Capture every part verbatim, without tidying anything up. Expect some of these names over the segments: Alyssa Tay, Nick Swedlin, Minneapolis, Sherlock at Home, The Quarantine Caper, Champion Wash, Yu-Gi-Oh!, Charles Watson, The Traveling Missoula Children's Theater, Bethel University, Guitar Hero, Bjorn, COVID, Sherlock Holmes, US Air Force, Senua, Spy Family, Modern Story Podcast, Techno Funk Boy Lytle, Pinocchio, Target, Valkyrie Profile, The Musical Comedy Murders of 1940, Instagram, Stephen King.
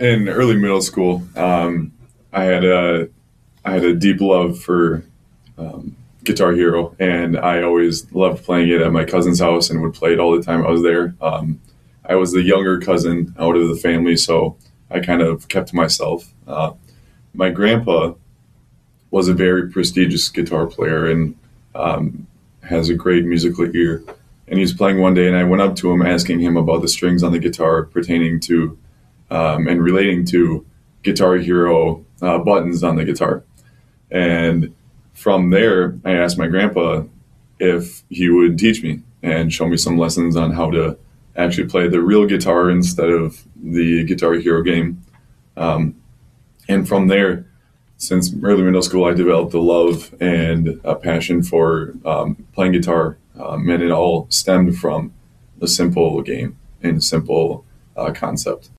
In early middle school, um, I had a I had a deep love for um, Guitar Hero, and I always loved playing it at my cousin's house and would play it all the time I was there. Um, I was the younger cousin out of the family, so I kind of kept to myself. Uh, my grandpa was a very prestigious guitar player and um, has a great musical ear. And he was playing one day, and I went up to him asking him about the strings on the guitar pertaining to um, and relating to Guitar Hero uh, buttons on the guitar. And from there, I asked my grandpa if he would teach me and show me some lessons on how to actually play the real guitar instead of the Guitar Hero game. Um, and from there, since early middle school, I developed a love and a passion for um, playing guitar. Um, and it all stemmed from a simple game and a simple uh, concept.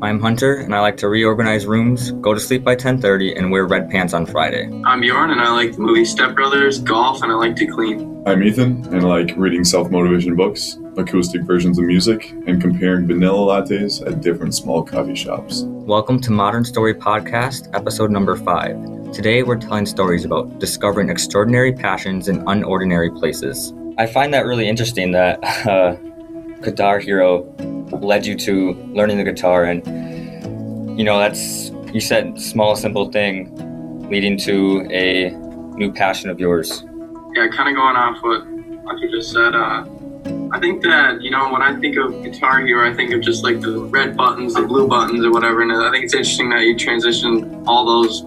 I'm Hunter, and I like to reorganize rooms, go to sleep by ten thirty, and wear red pants on Friday. I'm Bjorn, and I like the movie Step Brothers, golf, and I like to clean. I'm Ethan, and I like reading self-motivation books, acoustic versions of music, and comparing vanilla lattes at different small coffee shops. Welcome to Modern Story Podcast, episode number five. Today, we're telling stories about discovering extraordinary passions in unordinary places. I find that really interesting that uh, Guitar Hero led you to learning the guitar, and you know, that's, you said, small simple thing leading to a new passion of yours. Yeah, kind of going off what Hunter just said, uh I think that, you know, when I think of Guitar Hero, I think of just like the red buttons, the blue buttons or whatever, and I think it's interesting that you transition all those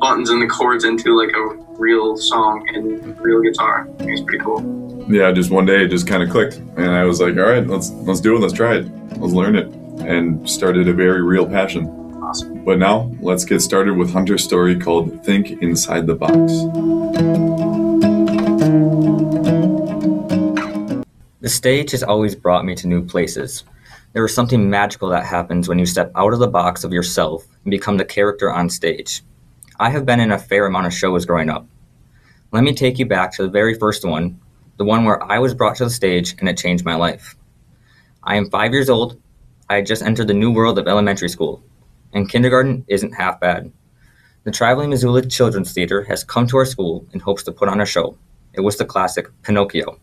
buttons and the chords into like a real song and real guitar. I think it's pretty cool. Yeah, just one day it just kind of clicked, and I was like, all right, let's let's do it, let's try it, let's learn it, and started a very real passion. Awesome. But now, let's get started with Hunter's story called Think Inside the Box. The stage has always brought me to new places. There is something magical that happens when you step out of the box of yourself and become the character on stage. I have been in a fair amount of shows growing up. Let me take you back to the very first one, the one where I was brought to the stage and it changed my life. I am five years old. I had just entered the new world of elementary school, and kindergarten isn't half bad. The Traveling Missoula Children's Theater has come to our school in hopes to put on a show. It was the classic Pinocchio.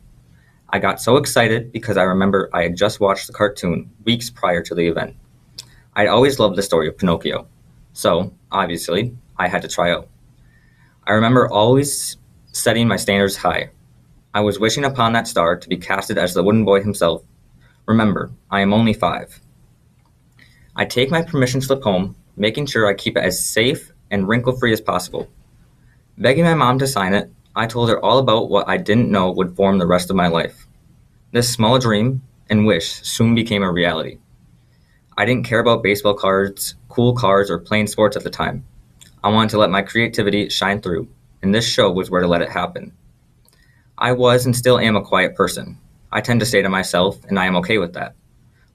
I got so excited because I remember I had just watched the cartoon weeks prior to the event. I'd always loved the story of Pinocchio, so obviously I had to try out. I remember always setting my standards high. I was wishing upon that star to be casted as the wooden boy himself. Remember, I am only five. I take my permission slip home, making sure I keep it as safe and wrinkle-free as possible. Begging my mom to sign it, I told her all about what I didn't know would form the rest of my life. This small dream and wish soon became a reality. I didn't care about baseball cards, cool cars, or playing sports at the time. I wanted to let my creativity shine through, and this show was where to let it happen. I was and still am a quiet person. I tend to stay to myself, and I am okay with that.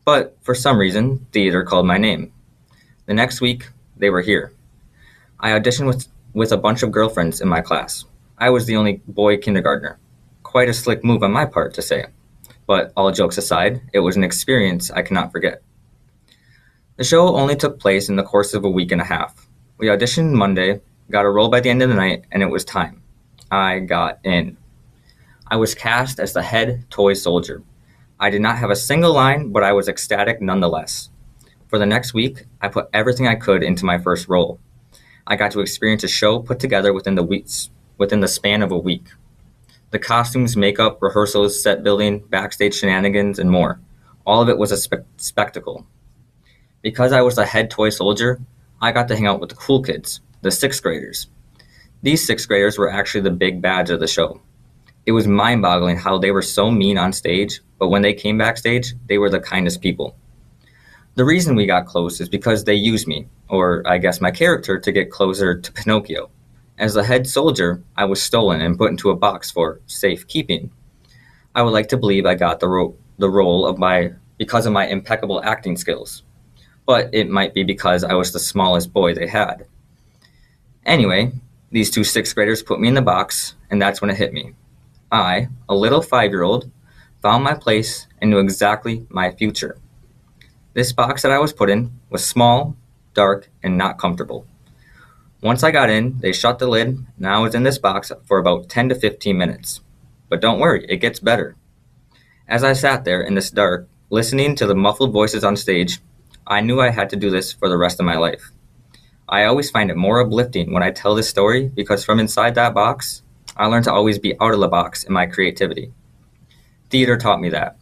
But for some reason, theater called my name. The next week, they were here. I auditioned with, with a bunch of girlfriends in my class. I was the only boy kindergartner. Quite a slick move on my part to say it. But all jokes aside, it was an experience I cannot forget. The show only took place in the course of a week and a half. We auditioned Monday, got a role by the end of the night, and it was time. I got in. I was cast as the head toy soldier. I did not have a single line, but I was ecstatic nonetheless. For the next week, I put everything I could into my first role. I got to experience a show put together within the weeks, within the span of a week. The costumes, makeup, rehearsals, set building, backstage shenanigans, and more. All of it was a spe- spectacle. Because I was the head toy soldier, I got to hang out with the cool kids, the sixth graders. These sixth graders were actually the big bads of the show. It was mind-boggling how they were so mean on stage, but when they came backstage, they were the kindest people. The reason we got close is because they used me, or I guess my character, to get closer to Pinocchio. As the head soldier, I was stolen and put into a box for safekeeping. I would like to believe I got the, ro- the role of my because of my impeccable acting skills, but it might be because I was the smallest boy they had. Anyway, these two sixth graders put me in the box, and that's when it hit me. I, a little five-year-old, found my place and knew exactly my future. This box that I was put in was small, dark, and not comfortable. Once I got in, they shut the lid, and I was in this box for about ten to fifteen minutes. But don't worry, it gets better. As I sat there in this dark, listening to the muffled voices on stage, I knew I had to do this for the rest of my life. I always find it more uplifting when I tell this story because from inside that box, I learned to always be out of the box in my creativity. Theater taught me that.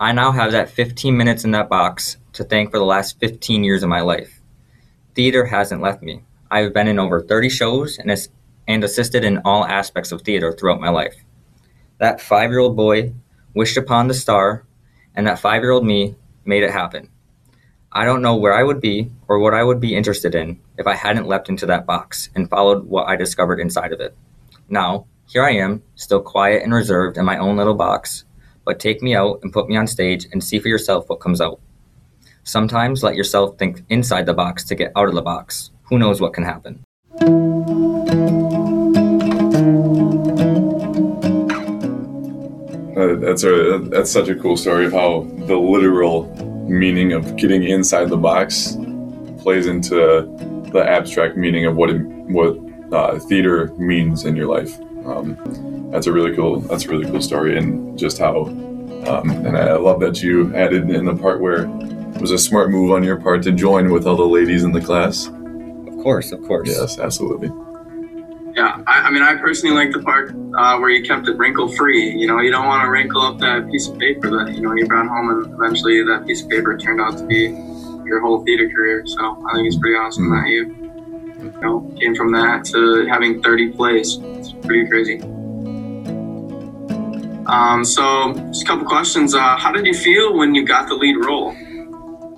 I now have that fifteen minutes in that box to thank for the last fifteen years of my life. Theater hasn't left me. I've been in over thirty shows and, ass- and assisted in all aspects of theater throughout my life. That five-year-old boy wished upon the star, and that five-year-old me made it happen. I don't know where I would be or what I would be interested in if I hadn't leapt into that box and followed what I discovered inside of it. Now, here I am, still quiet and reserved in my own little box, but take me out and put me on stage and see for yourself what comes out. Sometimes let yourself think inside the box to get out of the box. Who knows what can happen? That's a, that's such a cool story of how the literal meaning of getting inside the box plays into the abstract meaning of what it, what uh, theater means in your life. Um, That's a really cool. That's a really cool story, and just how, um, and I love that you added in the part where it was a smart move on your part to join with all the ladies in the class. Of course, of course. Yes, absolutely. Yeah, I, I mean, I personally like the part uh, where you kept it wrinkle-free. You know, you don't want to wrinkle up that piece of paper that you know you brought home, and eventually that piece of paper turned out to be your whole theater career. So I think it's pretty awesome mm-hmm. that you, you know, came from that to having thirty plays. It's pretty crazy. Um, so just a couple questions. Uh, how did you feel when you got the lead role?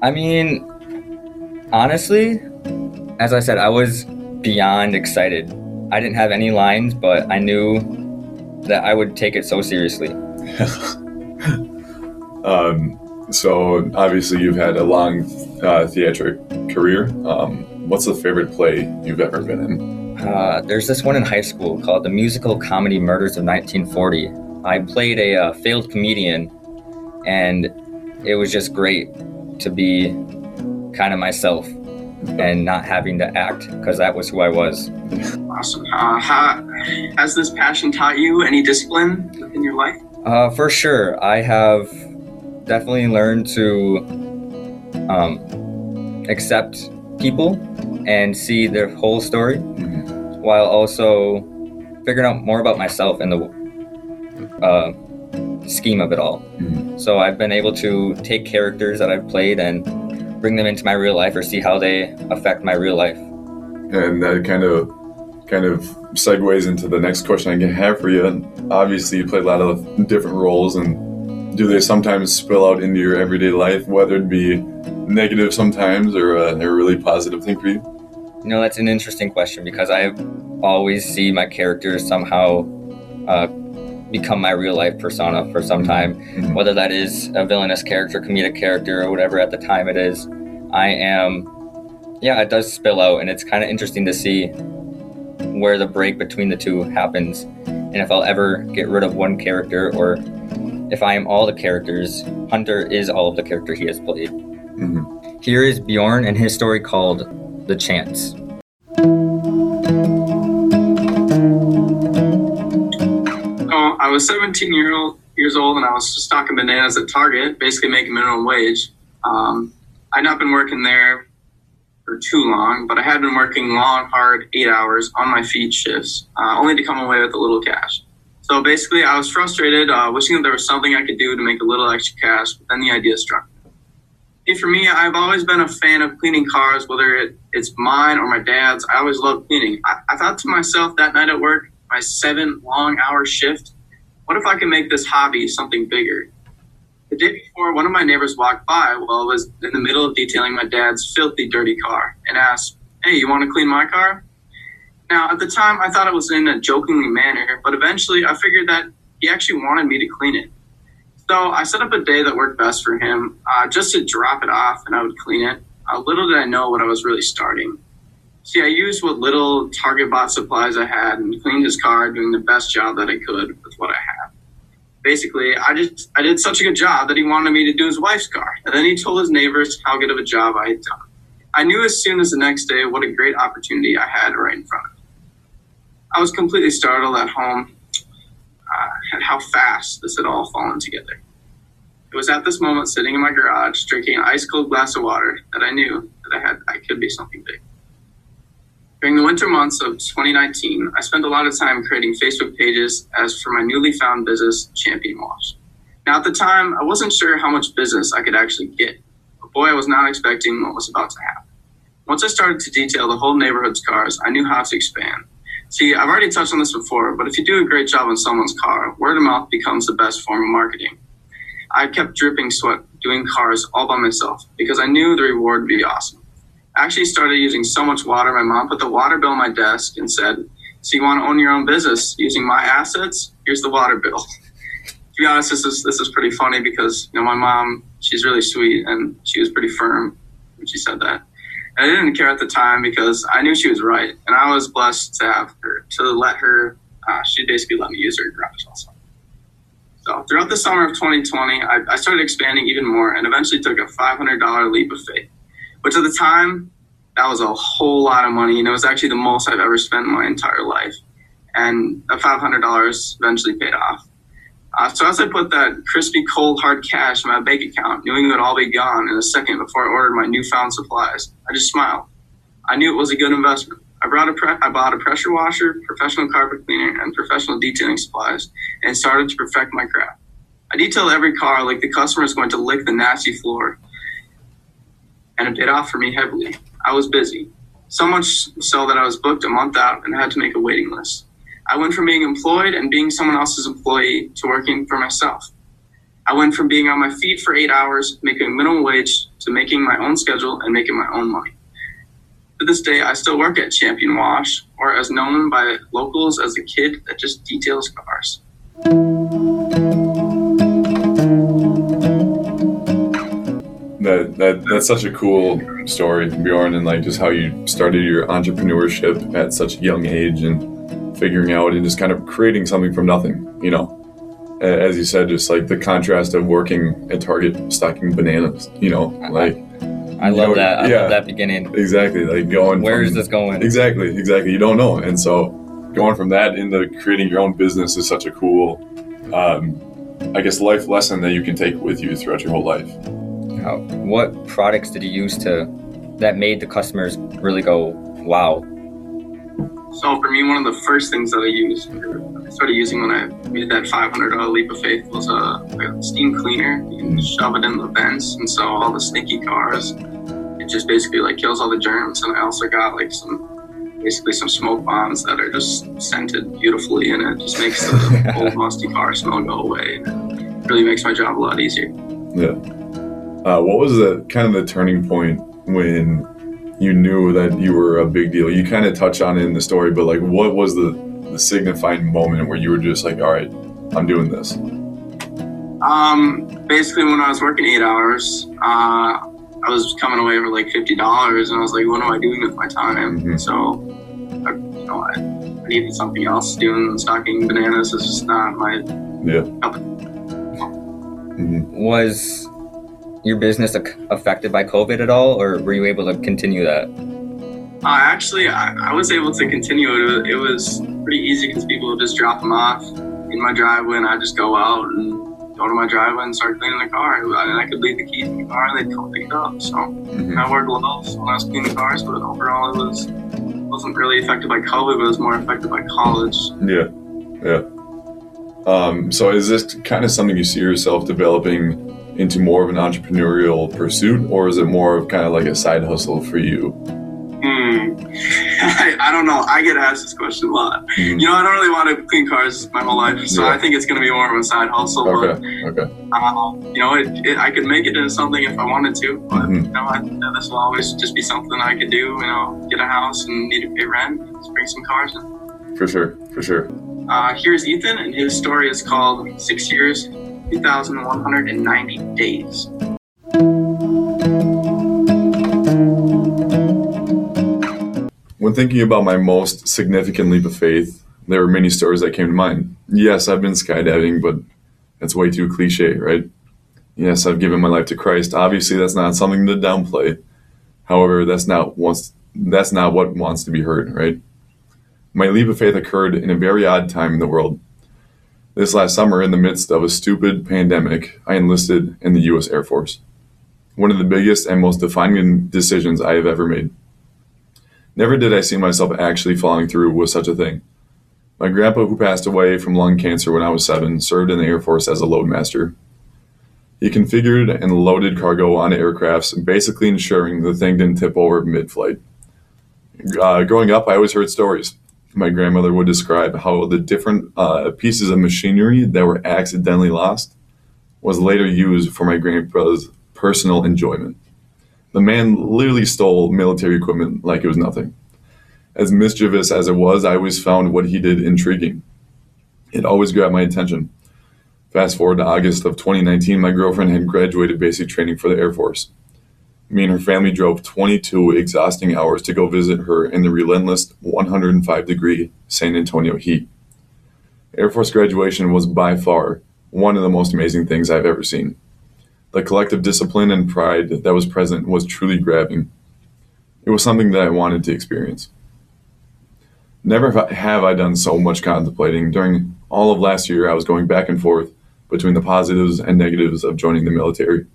I mean, honestly, as I said, I was beyond excited. I didn't have any lines, but I knew that I would take it so seriously. um, so obviously you've had a long uh, theatric career. Um, what's the favorite play you've ever been in? Uh, there's this one in high school called The Musical Comedy Murders of nineteen forty. I played a uh, failed comedian, and it was just great to be kind of myself and not having to act, because that was who I was. Awesome. Uh, how, has this passion taught you any discipline in your life? Uh, for sure. I have definitely learned to um, accept people and see their whole story, mm-hmm. while also figuring out more about myself and the Uh, scheme of it all. Mm-hmm. So I've been able to take characters that I've played and bring them into my real life, or see how they affect my real life. And that kind of kind of segues into the next question I can have for you. Obviously, you play a lot of different roles, and do they sometimes spill out into your everyday life, whether it be negative sometimes or a, a really positive thing for you? You know, that's an interesting question, because I always see my characters somehow uh, become my real life persona for some time, mm-hmm. whether that is a villainous character, comedic character, or whatever at the time it is. I am, yeah, it does spill out, and it's kind of interesting to see where the break between the two happens, and if I'll ever get rid of one character, or if I am all the characters. Hunter is all of the character he has played. Mm-hmm. Here is Bjorn and his story called The Chance. I was seventeen years old, and I was just stocking bananas at Target, basically making minimum wage. Um, I'd not been working there for too long, but I had been working long, hard, eight hours on my feet shifts, uh, only to come away with a little cash. So basically, I was frustrated, uh, wishing that there was something I could do to make a little extra cash, but then the idea struck me. For me, I've always been a fan of cleaning cars, whether it, it's mine or my dad's. I always loved cleaning. I, I thought to myself that night at work, my seven long-hour shift, what if I can make this hobby something bigger? The day before, one of my neighbors walked by while I was in the middle of detailing my dad's filthy, dirty car and asked, "Hey, you want to clean my car?" Now, at the time, I thought it was in a jokingly manner, but eventually I figured that he actually wanted me to clean it. So I set up a day that worked best for him, uh, just to drop it off, and I would clean it. Uh, little did I know what I was really starting. See, I used what little Target bought supplies I had and cleaned his car, doing the best job that I could with what I had. basically, I just I did such a good job that he wanted me to do his wife's car. And then he told his neighbors how good of a job I had done. I knew as soon as the next day what a great opportunity I had right in front of me. I was completely startled at home uh, at how fast this had all fallen together. It was at this moment, sitting in my garage, drinking an ice-cold glass of water, that I knew that I had I could be something big. During the winter months of twenty nineteen, I spent a lot of time creating Facebook pages as for my newly found business, Champion Wash. Now, at the time, I wasn't sure how much business I could actually get, but boy, I was not expecting what was about to happen. Once I started to detail the whole neighborhood's cars, I knew how to expand. See, I've already touched on this before, but if you do a great job on someone's car, word of mouth becomes the best form of marketing. I kept dripping sweat doing cars all by myself because I knew the reward would be awesome. I actually started using so much water, my mom put the water bill on my desk and said, so you want to own your own business using my assets? Here's the water bill. To be honest, this is this is pretty funny because, you know, my mom, she's really sweet and she was pretty firm when she said that. And I didn't care at the time because I knew she was right. And I was blessed to have her, to let her, uh, she basically let me use her garage also. So throughout the summer of twenty twenty, I, I started expanding even more and eventually took a five hundred dollars leap of faith, which at the time, that was a whole lot of money. And it was actually the most I've ever spent in my entire life. And that five hundred dollars eventually paid off. Uh, so as I put that crispy, cold, hard cash in my bank account, knowing it would all be gone in a second before I ordered my newfound supplies, I just smiled. I knew it was a good investment. I brought a pre- I bought a pressure washer, professional carpet cleaner, and professional detailing supplies, and started to perfect my craft. I detailed every car like the customer is going to lick the nasty floor, and it paid off for me heavily. I was busy, so much so that I was booked a month out and had to make a waiting list. I went from being employed and being someone else's employee to working for myself. I went from being on my feet for eight hours, making minimum wage, to making my own schedule and making my own money. To this day, I still work at Champion Wash, or as known by locals as a kid that just details cars. That that that's such a cool story, Bjorn, and like just how you started your entrepreneurship at such a young age and figuring out and just kind of creating something from nothing, you know. As you said, just like the contrast of working at Target stocking bananas, you know, like. I love you know, that. I yeah, love that beginning. Exactly. Like going. Where from, is this going? Exactly. Exactly. You don't know. And so going from that into creating your own business is such a cool, um, I guess, life lesson that you can take with you throughout your whole life. How, what products did you use to that made the customers really go, wow? So for me, one of the first things that I used, I started using when I made that five hundred dollars leap of faith was a, a steam cleaner. You can shove it in the vents, and so all the stinky cars, it just basically like kills all the germs. And I also got like some, basically some smoke bombs that are just scented beautifully, and it just makes the old musty car smell go away. It really makes my job a lot easier. Yeah. Uh, what was the kind of the turning point when you knew that you were a big deal? You kind of touched on it in the story, but like, what was the, the signifying moment where you were just like, all right, I'm doing this? Um, basically when I was working eight hours, uh, I was coming away with like fifty dollars and I was like, what am I doing with my time? Mm-hmm. So I, you know, I, I needed something else to do, and stocking bananas is just not my yeah. Mm-hmm. Was your business affected by COVID at all, or were you able to continue that? Uh, actually, I, I was able to continue it. It was pretty easy because people would just drop them off in my driveway, and I just go out and go to my driveway and start cleaning the car. And I could leave the keys in the car, and they'd come pick it up. So mm-hmm. I worked well when I was cleaning cars, but overall, it was wasn't really affected by COVID. But it was more affected by college. Yeah, yeah. Um, so is this kind of something you see yourself developing into more of an entrepreneurial pursuit, or is it more of kind of like a side hustle for you? Hmm. I, I don't know. I get asked this question a lot. Mm-hmm. You know, I don't really want to clean cars my whole life, so yeah. I think it's going to be more of a side hustle. Okay. But, okay. Um, you know, it, it, I could make it into something if I wanted to, but mm-hmm. you know, I think that this will always just be something I could do. You know, get a house and need to pay rent, just bring some cars in. For sure. For sure. Uh, here's Ethan, and his story is called Six Years. two thousand one hundred ninety days. When thinking about my most significant leap of faith, there were many stories that came to mind. Yes, I've been skydiving, but It's way too cliche, right? Yes, I've given my life to Christ. Obviously, that's not something to downplay. However, that's not wants that's not what wants to be heard, right? My leap of faith occurred in a very odd time in the world. This last summer, in the midst of a stupid pandemic, I enlisted in the U S Air Force. One of the biggest and most defining decisions I have ever made. Never did I see myself actually following through with such a thing. My grandpa, who passed away from lung cancer when I was seven, served in the Air Force as a loadmaster. He configured and loaded cargo onto aircrafts, basically ensuring the thing didn't tip over mid-flight. Uh, growing up, I always heard stories. My grandmother would describe how the different uh, pieces of machinery that were accidentally lost was later used for my grandpa's personal enjoyment. The man literally stole military equipment like it was nothing. As mischievous as it was, I always found what he did intriguing. It always grabbed my attention. Fast forward to August of twenty nineteen, my girlfriend had graduated basic training for the Air Force. Me and her family drove twenty-two exhausting hours to go visit her in the relentless one hundred five degree San Antonio heat. Air Force graduation was by far one of the most amazing things I've ever seen. The collective discipline and pride that was present was truly grabbing. It was something that I wanted to experience. Never have I done so much contemplating. During all of last year, I was going back and forth between the positives and negatives of joining the military.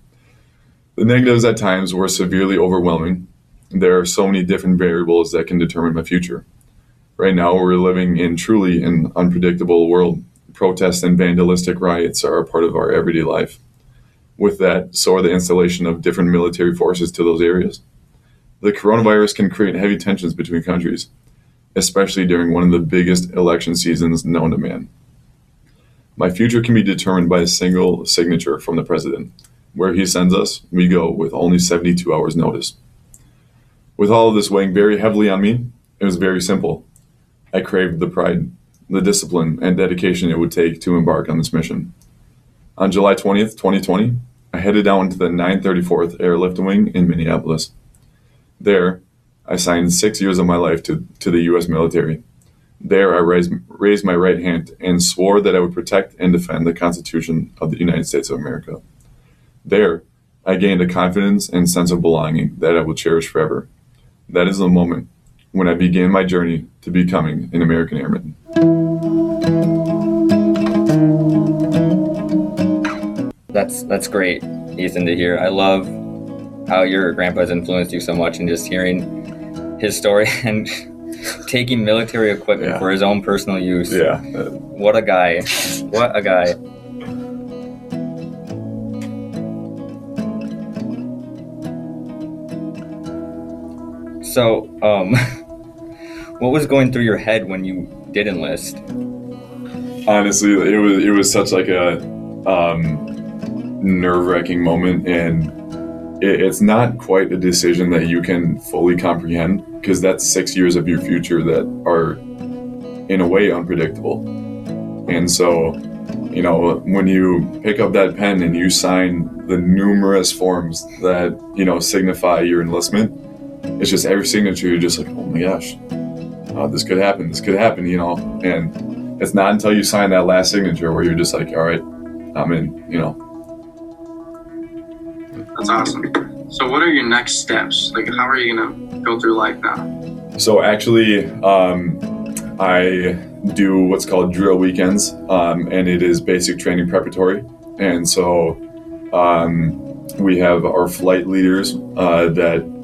The negatives at times were severely overwhelming. There are so many different variables that can determine my future. Right now, we're living in truly an unpredictable world. Protests and vandalistic riots are a part of our everyday life. With that, so are the installation of different military forces to those areas. The coronavirus can create heavy tensions between countries, especially during one of the biggest election seasons known to man. My future can be determined by a single signature from the president. Where he sends us, we go with only seventy-two hours notice. With all of this weighing very heavily on me, it was very simple. I craved the pride, the discipline, and dedication it would take to embark on this mission. On July twentieth, twenty twenty, I headed down to the nine thirty-fourth Airlift Wing in Minneapolis. There, I signed six years of my life to, to the U S military. There, I raised, raised my right hand and swore that I would protect and defend the Constitution of the United States of America. There, I gained a confidence and sense of belonging that I will cherish forever. That is the moment when I began my journey to becoming an American airman. That's that's great, Ethan, to hear. I love how your grandpa's influenced you so much, and just hearing his story and taking military equipment yeah. for his own personal use. Yeah. What a guy. What a guy. So, um, what was going through your head when you did enlist? Honestly, it was it was such like a um, nerve-wracking moment, and it, it's not quite a decision that you can fully comprehend, because that's six years of your future that are, in a way, unpredictable. And so, you know, when you pick up that pen and you sign the numerous forms that, you know, signify your enlistment, it's just every signature, you're just like, oh my gosh, uh, this could happen, this could happen, you know. And it's not until you sign that last signature where you're just like, all right, I'm in, you know. That's awesome. So what are your next steps? Like, how are you going to go through life now? So actually, um, I do what's called drill weekends, um, and it is basic training preparatory. And so um, we have our flight leaders uh, that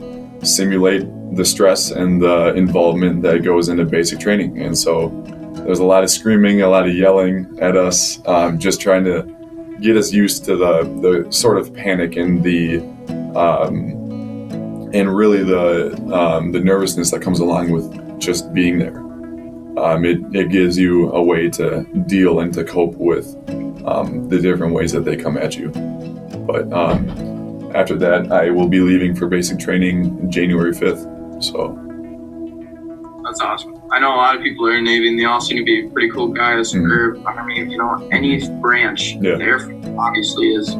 simulate the stress and the involvement that goes into basic training. And so there's a lot of screaming, a lot of yelling at us, um, just trying to get us used to the, the sort of panic and the um, and really the um, the nervousness that comes along with just being there. Um, it, it gives you a way to deal and to cope with um, the different ways that they come at you. But um, after that, I will be leaving for basic training January fifth, so. That's awesome. I know a lot of people are in Navy, and they all seem to be pretty cool guys, mm-hmm. or, I mean, you know, any branch. Yeah. The Air Force obviously is,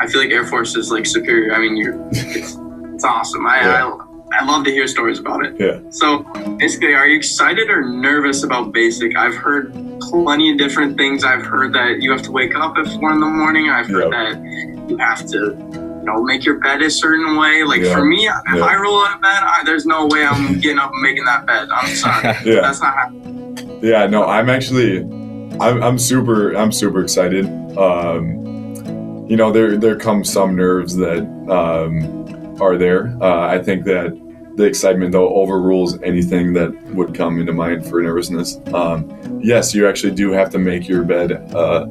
I feel like Air Force is, like, superior. I mean, you're, it's, it's awesome. I, yeah. I I love to hear stories about it. Yeah. So, basically, are you excited or nervous about basic? I've heard plenty of different things. I've heard that you have to wake up at four in the morning. I've heard yep. that you have to... you know, make your bed a certain way. Like yeah. for me, if yeah. I roll out of bed, I, there's no way I'm getting up and making that bed. I'm sorry, yeah. that's not happening. Yeah, no, I'm actually, I'm, I'm super, I'm super excited. Um, you know, there there come some nerves that um, are there. Uh, I think that the excitement though overrules anything that would come into mind for nervousness. Um, yes, you actually do have to make your bed uh,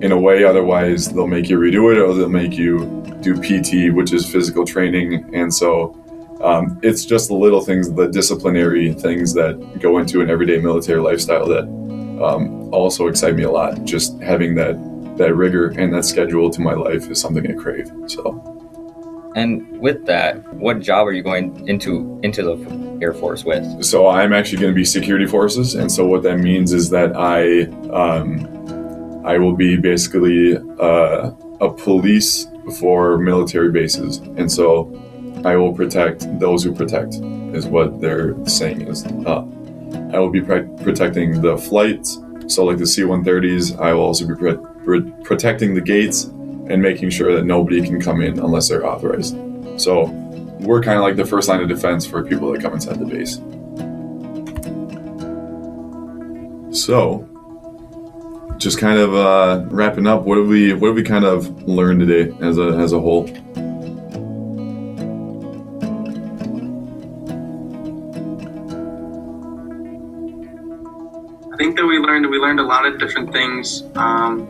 in a way, otherwise they'll make you redo it, or they'll make you do P T, which is physical training. And so um, it's just the little things, the disciplinary things that go into an everyday military lifestyle that um, also excite me a lot. Just having that, that rigor and that schedule to my life is something I crave. So. And with that, what job are you going into into the Air Force with? So I'm actually going to be security forces. And so what that means is that I, um, I will be basically uh, a police for military bases, and so I will protect those who protect, is what they're saying is. Uh, I will be pre- protecting the flights, so like the C one thirties, I will also be pre- pre- protecting the gates and making sure that nobody can come in unless they're authorized. So we're kind of like the first line of defense for people that come inside the base. So just kind of uh, wrapping up, what have we what have we kind of learned today as a as a whole? I think that we learned we learned a lot of different things, um,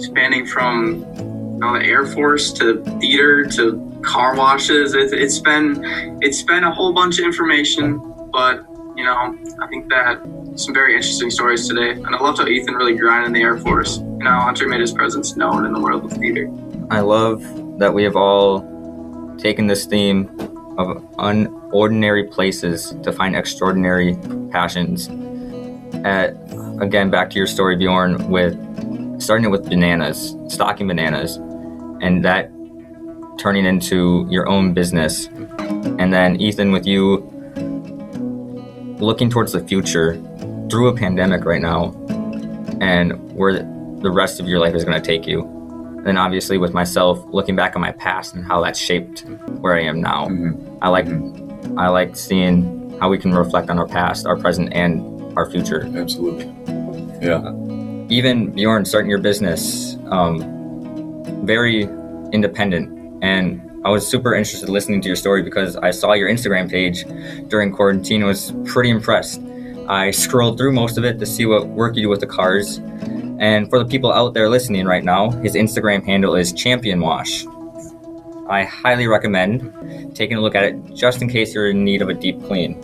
spanning from you know, the Air Force to theater to car washes. It, it's been it's been a whole bunch of information, but you know I think that. Some very interesting stories today, and I loved how Ethan really grinded in the Air Force. You know, Hunter made his presence known in the world of theater. I love that we have all taken this theme of unordinary places to find extraordinary passions. At, again, back to your story, Bjorn, with starting it with bananas, stocking bananas, and that turning into your own business. And then Ethan, with you looking towards the future, through a pandemic right now, and where the rest of your life is going to take you. And then obviously with myself, looking back on my past and how that shaped where I am now. Mm-hmm. I like mm-hmm. I like seeing how we can reflect on our past, our present, and our future. Absolutely. Yeah. Uh, even Bjorn, starting your business, um, very independent. And I was super interested listening to your story because I saw your Instagram page during quarantine. I was pretty impressed. I scrolled through most of it to see what work you do with the cars. And for the people out there listening right now, his Instagram handle is Champion Wash. I highly recommend taking a look at it just in case you're in need of a deep clean.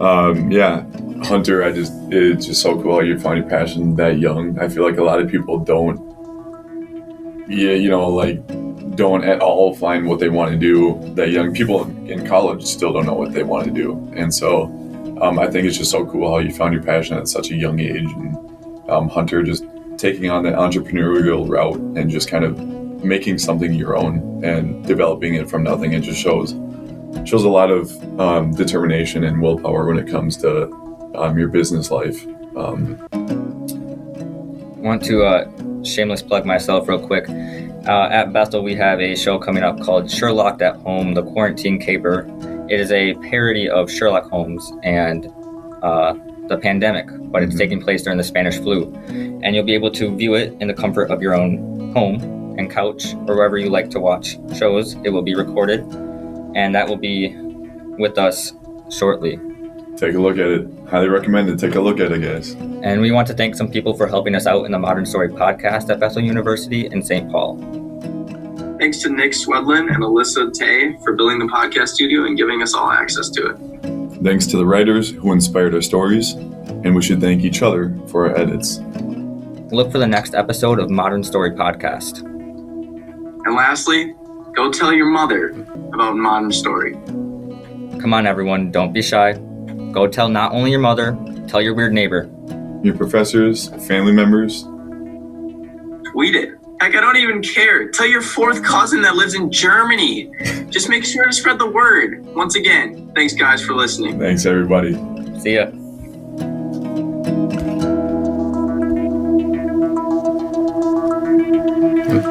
Um, yeah, Hunter, I just it's just so cool how you found your passion that young. I feel like a lot of people don't, yeah, you know, like don't at all find what they want to do. That young people in college still don't know what they want to do. And so Um, I think it's just so cool how you found your passion at such a young age, and um, Hunter just taking on that entrepreneurial route and just kind of making something your own and developing it from nothing. It just shows shows a lot of um, determination and willpower when it comes to um, your business life. Um, I want to uh, shameless plug myself real quick. Uh, at Bethel, we have a show coming up called Sherlock at Home, The Quarantine Caper. It is a parody of Sherlock Holmes and uh, the pandemic, but it's mm-hmm. taking place during the Spanish flu. And you'll be able to view it in the comfort of your own home and couch or wherever you like to watch shows. It will be recorded, and that will be with us shortly. Take a look at it. Highly recommend it. Take a look at it, guys. And we want to thank some people for helping us out in the Modern Story Podcast at Bethel University in Saint Paul. Thanks to Nick Swedlin and Alyssa Tay for building the podcast studio and giving us all access to it. Thanks to the writers who inspired our stories, and we should thank each other for our edits. Look for the next episode of Modern Story Podcast. And lastly, go tell your mother about Modern Story. Come on, everyone, don't be shy. Go tell not only your mother, tell your weird neighbor, your professors, family members. Tweet it. Like, I don't even care. Tell your fourth cousin that lives in Germany. Just make sure to spread the word. Once again, thanks guys for listening. Thanks everybody. See ya.